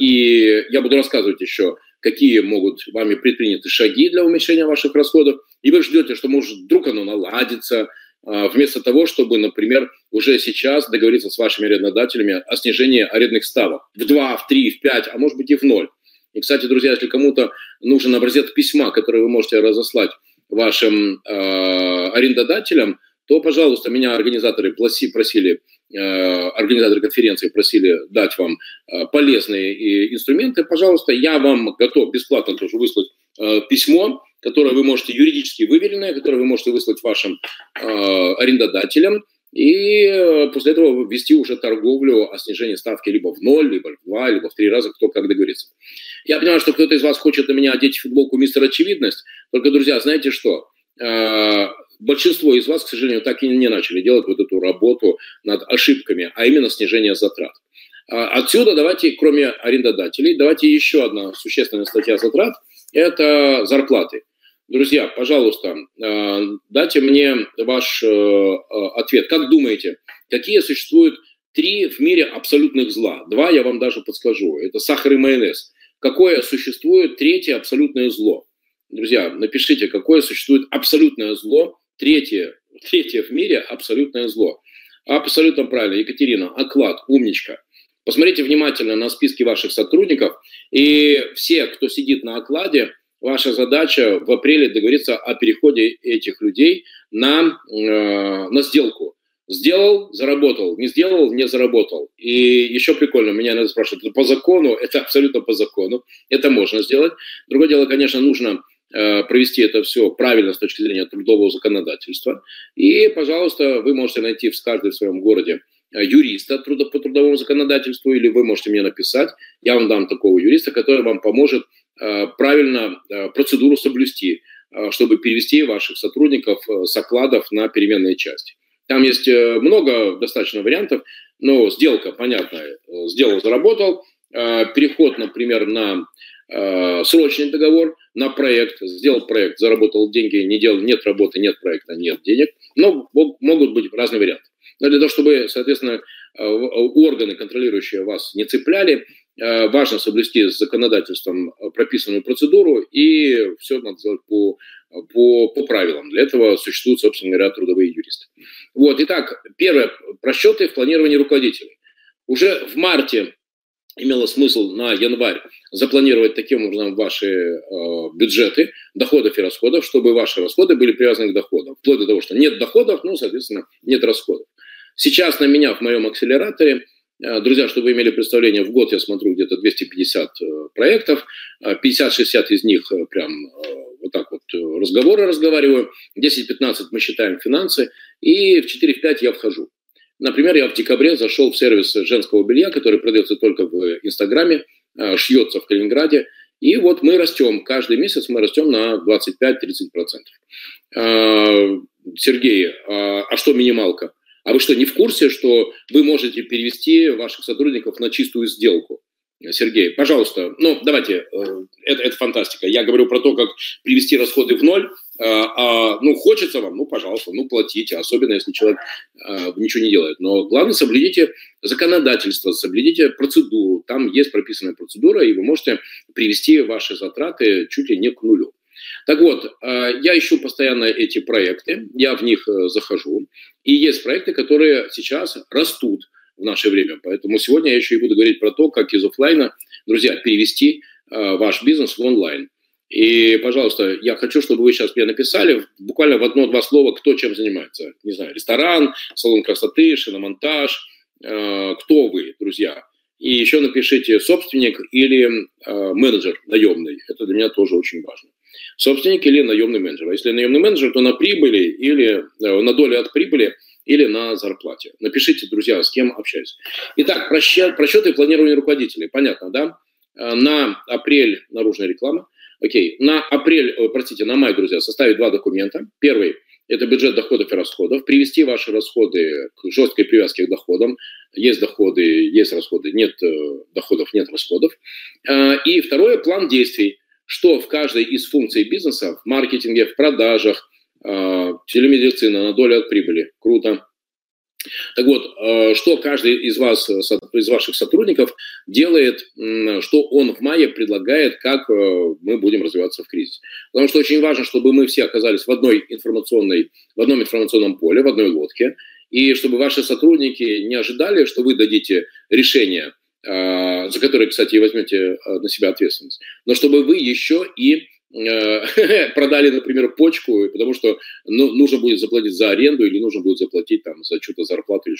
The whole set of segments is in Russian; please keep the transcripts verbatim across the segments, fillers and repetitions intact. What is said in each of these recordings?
И я буду рассказывать еще, какие могут вами предприняты шаги для уменьшения ваших расходов. И вы ждете, что, может, вдруг оно наладится, вместо того, чтобы, например, уже сейчас договориться с вашими арендодателями о снижении арендных ставок в два, в три, в пять, а может быть и в ноль. И, кстати, друзья, если кому-то нужен образец письма, который вы можете разослать вашим э, арендодателям, то, пожалуйста, меня организаторы просили, э, организаторы конференции просили дать вам э, полезные инструменты. Пожалуйста, я вам готов бесплатно тоже выслать э, письмо, которое вы можете юридически выверенное, которое вы можете выслать вашим э, арендодателям, и после этого вести уже торговлю о снижении ставки либо в ноль, либо в два, либо в три раза, кто как договорится. Я понимаю, что кто-то из вас хочет на меня одеть футболку «Мистер Очевидность», только, друзья, знаете что? Э, большинство из вас, к сожалению, так и не начали делать вот эту работу над ошибками, а именно снижение затрат. Отсюда давайте, кроме арендодателей, давайте еще одна существенная статья затрат – это зарплаты. Друзья, пожалуйста, дайте мне ваш ответ. Как думаете, какие существуют три в мире абсолютных зла? Два я вам даже подскажу. Это сахар и майонез. Какое существует третье абсолютное зло? Друзья, напишите, какое существует абсолютное зло, третье, третье в мире абсолютное зло. Абсолютно правильно, Екатерина, оклад, умничка. Посмотрите внимательно на списки ваших сотрудников, и все, кто сидит на окладе, ваша задача в апреле договориться о переходе этих людей на, э, на сделку. Сделал, заработал, не сделал, не заработал. И еще прикольно, меня иногда спрашивают, это по закону, это абсолютно по закону, это можно сделать. Другое дело, конечно, нужно э, провести это все правильно с точки зрения трудового законодательства. И, пожалуйста, вы можете найти в каждом своем городе юриста по трудовому законодательству, или вы можете мне написать, я вам дам такого юриста, который вам поможет э, правильно э, процедуру соблюсти, э, чтобы перевести ваших сотрудников э, с окладов на переменные части. Там есть э, много достаточно вариантов, но сделка, понятно, э, сделал, заработал, э, переход, например, на э, срочный договор, на проект, сделал проект, заработал деньги, не делал, нет работы, нет проекта, нет денег, но могут быть разные варианты. Но для того, чтобы, соответственно, органы, контролирующие вас, не цепляли, важно соблюсти с законодательством прописанную процедуру, и все надо делать по, по, по правилам. Для этого существуют, собственно говоря, трудовые юристы. Вот, итак, первое, просчеты в планировании руководителей. Уже в марте имело смысл на январь запланировать таким образом ваши э, бюджеты доходов и расходов, чтобы ваши расходы были привязаны к доходам. Вплоть до того, что нет доходов, ну, соответственно, нет расходов. Сейчас на меня в моем акселераторе, друзья, чтобы вы имели представление, в год я смотрю где-то двести пятьдесят проектов, пятьдесят-шестьдесят из них прям вот так вот разговоры разговариваю, десять-пятнадцать мы считаем финансы, и в четыре-пять я вхожу. Например, я в декабре зашел в сервис женского белья, который продается только в Инстаграме, шьется в Калининграде, и вот мы растем, каждый месяц мы растем на двадцать пять-тридцать процентов. Сергей, а что минималка? А вы что, не в курсе, что вы можете перевести ваших сотрудников на чистую сделку? Сергей, пожалуйста, ну, давайте, это, это фантастика. Я говорю про то, как привести расходы в ноль. А, а, ну, хочется вам, ну, пожалуйста, ну, платите, особенно если человек а, ничего не делает. Но главное, соблюдите законодательство, соблюдите процедуру. Там есть прописанная процедура, и вы можете привести ваши затраты чуть ли не к нулю. Так вот, я ищу постоянно эти проекты, я в них захожу, и есть проекты, которые сейчас растут в наше время. Поэтому сегодня я еще и буду говорить про то, как из офлайна, друзья, перевести ваш бизнес в онлайн. И, пожалуйста, я хочу, чтобы вы сейчас мне написали буквально в одно-два слова, кто чем занимается. Не знаю, ресторан, салон красоты, шиномонтаж, кто вы, друзья. И еще напишите собственник или менеджер наемный. Это для меня тоже очень важно. Собственник или наемный менеджер. А если наемный менеджер, то на прибыли или на долю от прибыли или на зарплате. Напишите, друзья, с кем общаюсь. Итак, просчеты и планирование руководителей. Понятно, да? На апрель наружная реклама. Окей. На апрель, простите, на май, друзья, составить два документа. Первый – это бюджет доходов и расходов. Привести ваши расходы к жесткой привязке к доходам. Есть доходы, есть расходы, нет доходов, нет расходов. И второе – план действий. Что в каждой из функций бизнеса, в маркетинге, в продажах, э, телемедицина на долю от прибыли, круто, Так вот, что каждый из вас, из ваших сотрудников делает, что он в мае предлагает, как мы будем развиваться в кризис. Потому что очень важно, чтобы мы все оказались в одной информационной, в одном информационном поле, в одной лодке, и чтобы ваши сотрудники не ожидали, что вы дадите решение, за которое, кстати, и возьмете на себя ответственность, но чтобы вы еще и продали, например, почку, потому что ну, нужно будет заплатить за аренду или нужно будет заплатить там, за что-то зарплату или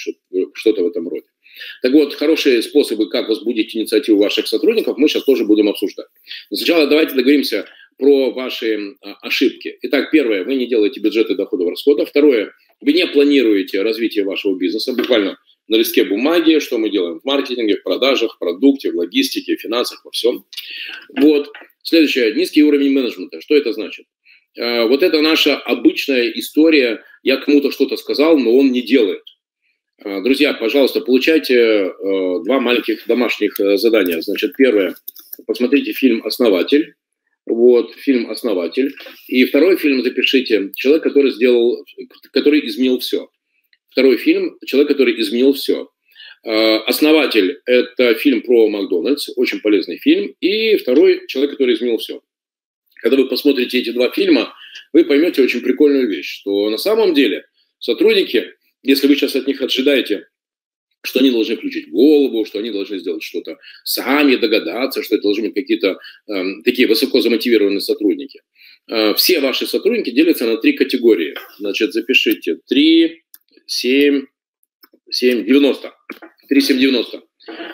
что-то в этом роде. Так вот, хорошие способы, как возбудить инициативу ваших сотрудников, мы сейчас тоже будем обсуждать. Но сначала давайте договоримся про ваши ошибки. Итак, первое, вы не делаете бюджеты доходов и расходов. Второе, вы не планируете развитие вашего бизнеса, буквально на листке бумаги, что мы делаем в маркетинге, в продажах, в продукте, в логистике, в финансах, во всем. Вот. Следующее, низкий уровень менеджмента. Что это значит? Э, вот это наша обычная история. Я кому-то что-то сказал, но он не делает. Э, друзья, пожалуйста, получайте э, два маленьких домашних э, задания. Значит, первое, посмотрите фильм «Основатель». Вот, фильм «Основатель». И второй фильм запишите «Человек, который сделал, который изменил все». Второй фильм «Человек, который изменил все». «Основатель» – это фильм про Макдональдс, очень полезный фильм. И второй «Человек, который изменил все». Когда вы посмотрите эти два фильма, вы поймете очень прикольную вещь, что на самом деле сотрудники, если вы сейчас от них ожидаете, что они должны включить голову, что они должны сделать что-то сами, догадаться, что это должны быть какие-то э, такие высоко замотивированные сотрудники. Э, все ваши сотрудники делятся на три категории. Значит, запишите три, семь, семь, девяносто. три семь девяносто.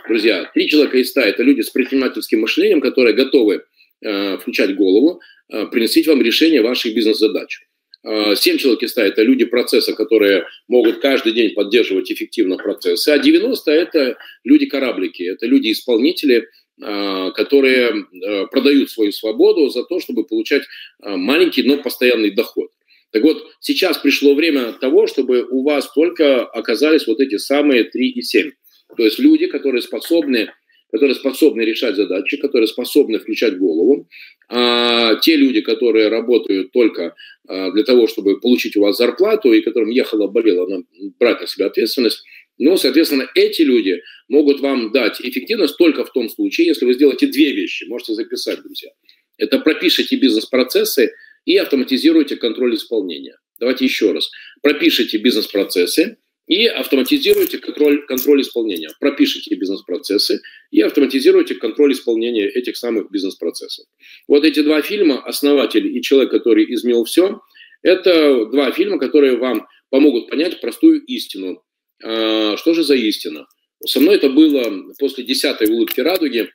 Друзья, три человека из ста – это люди с предпринимательским мышлением, которые готовы э, включать голову, э, приносить вам решение ваших бизнес-задач. Э, семь человек из ста – это люди процесса, которые могут каждый день поддерживать эффективно процессы. А девяносто – это люди-кораблики, это люди-исполнители, э, которые э, продают свою свободу за то, чтобы получать э, маленький, но постоянный доход. Так вот, сейчас пришло время того, чтобы у вас только оказались вот эти самые три и семь. То есть люди, которые способны, которые способны решать задачи, которые способны включать голову. А те люди, которые работают только для того, чтобы получить у вас зарплату, и которым ехало-болело брать на себя ответственность, ну, соответственно, эти люди могут вам дать эффективность только в том случае, если вы сделаете две вещи. Можете записать, друзья. Это пропишите бизнес-процессы, и автоматизируйте контроль исполнения. Давайте еще раз. Пропишите бизнес-процессы и автоматизируйте контроль, контроль исполнения. Пропишите бизнес-процессы и автоматизируйте контроль исполнения этих самых бизнес-процессов. Вот эти два фильма, «Основатель» и «Человек, который изменил все», это два фильма, которые вам помогут понять простую истину. Что же за истина? Со мной это было после десятой «Улыбки радуги».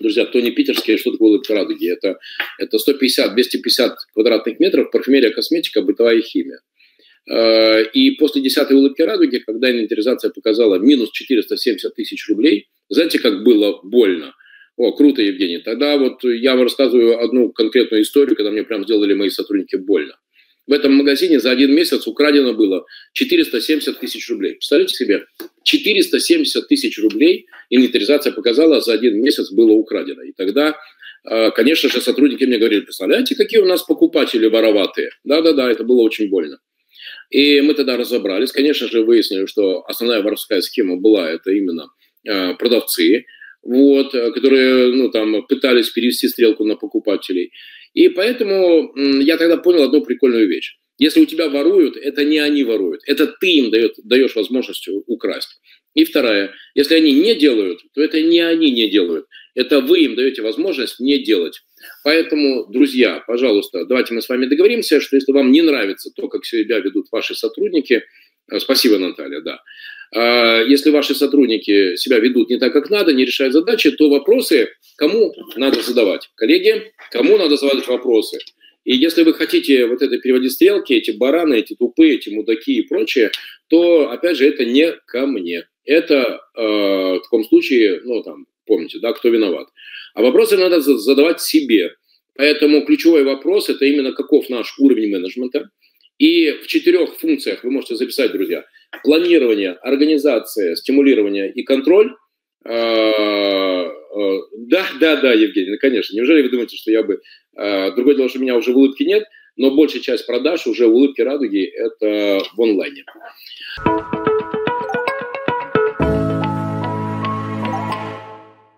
Друзья, кто не питерский, что такое «Улыбка радуги»? Это, это сто пятьдесят-двести пятьдесят квадратных метров, парфюмерия, косметика, бытовая химия. И после десятой «Улыбки радуги», когда инвентаризация показала минус четыреста семьдесят тысяч рублей, знаете, как было больно? О, круто, Евгений. Тогда вот я вам рассказываю одну конкретную историю, когда мне прям сделали мои сотрудники больно. В этом магазине за один месяц украдено было четыреста семьдесят тысяч рублей. Представляете себе? четыреста семьдесят тысяч рублей инвентаризация показала, за один месяц было украдено. И тогда, конечно же, сотрудники мне говорили, представляете, какие у нас покупатели вороватые. Да-да-да, это было очень больно. И мы тогда разобрались. Конечно же, выяснили, что основная воровская схема была, это именно продавцы, вот, которые ну, там, пытались перевести стрелку на покупателей. И поэтому я тогда понял одну прикольную вещь. Если у тебя воруют, это не они воруют, это ты им дает, даешь возможность украсть. И вторая, если они не делают, то это не они не делают, это вы им даете возможность не делать. Поэтому, друзья, пожалуйста, давайте мы с вами договоримся, что если вам не нравится то, как себя ведут ваши сотрудники, спасибо, Наталья, да. Если ваши сотрудники себя ведут не так, как надо, не решают задачи, то вопросы кому надо задавать? Коллеги, кому надо задавать вопросы? И если вы хотите вот это переводить стрелки, эти бараны, эти тупые, эти мудаки и прочее, то, опять же, это не ко мне. Это э, в таком случае, ну, там, помните, да, кто виноват. А вопросы надо задавать себе. Поэтому ключевой вопрос – это именно каков наш уровень менеджмента. И в четырех функциях вы можете записать, друзья: планирование, организация, стимулирование и контроль. Да, да, да, Евгений, конечно. Неужели вы думаете, что я бы... Другое дело, что у меня уже в улыбке нет, но большая часть продаж уже в «Улыбке радуги» — это в онлайне.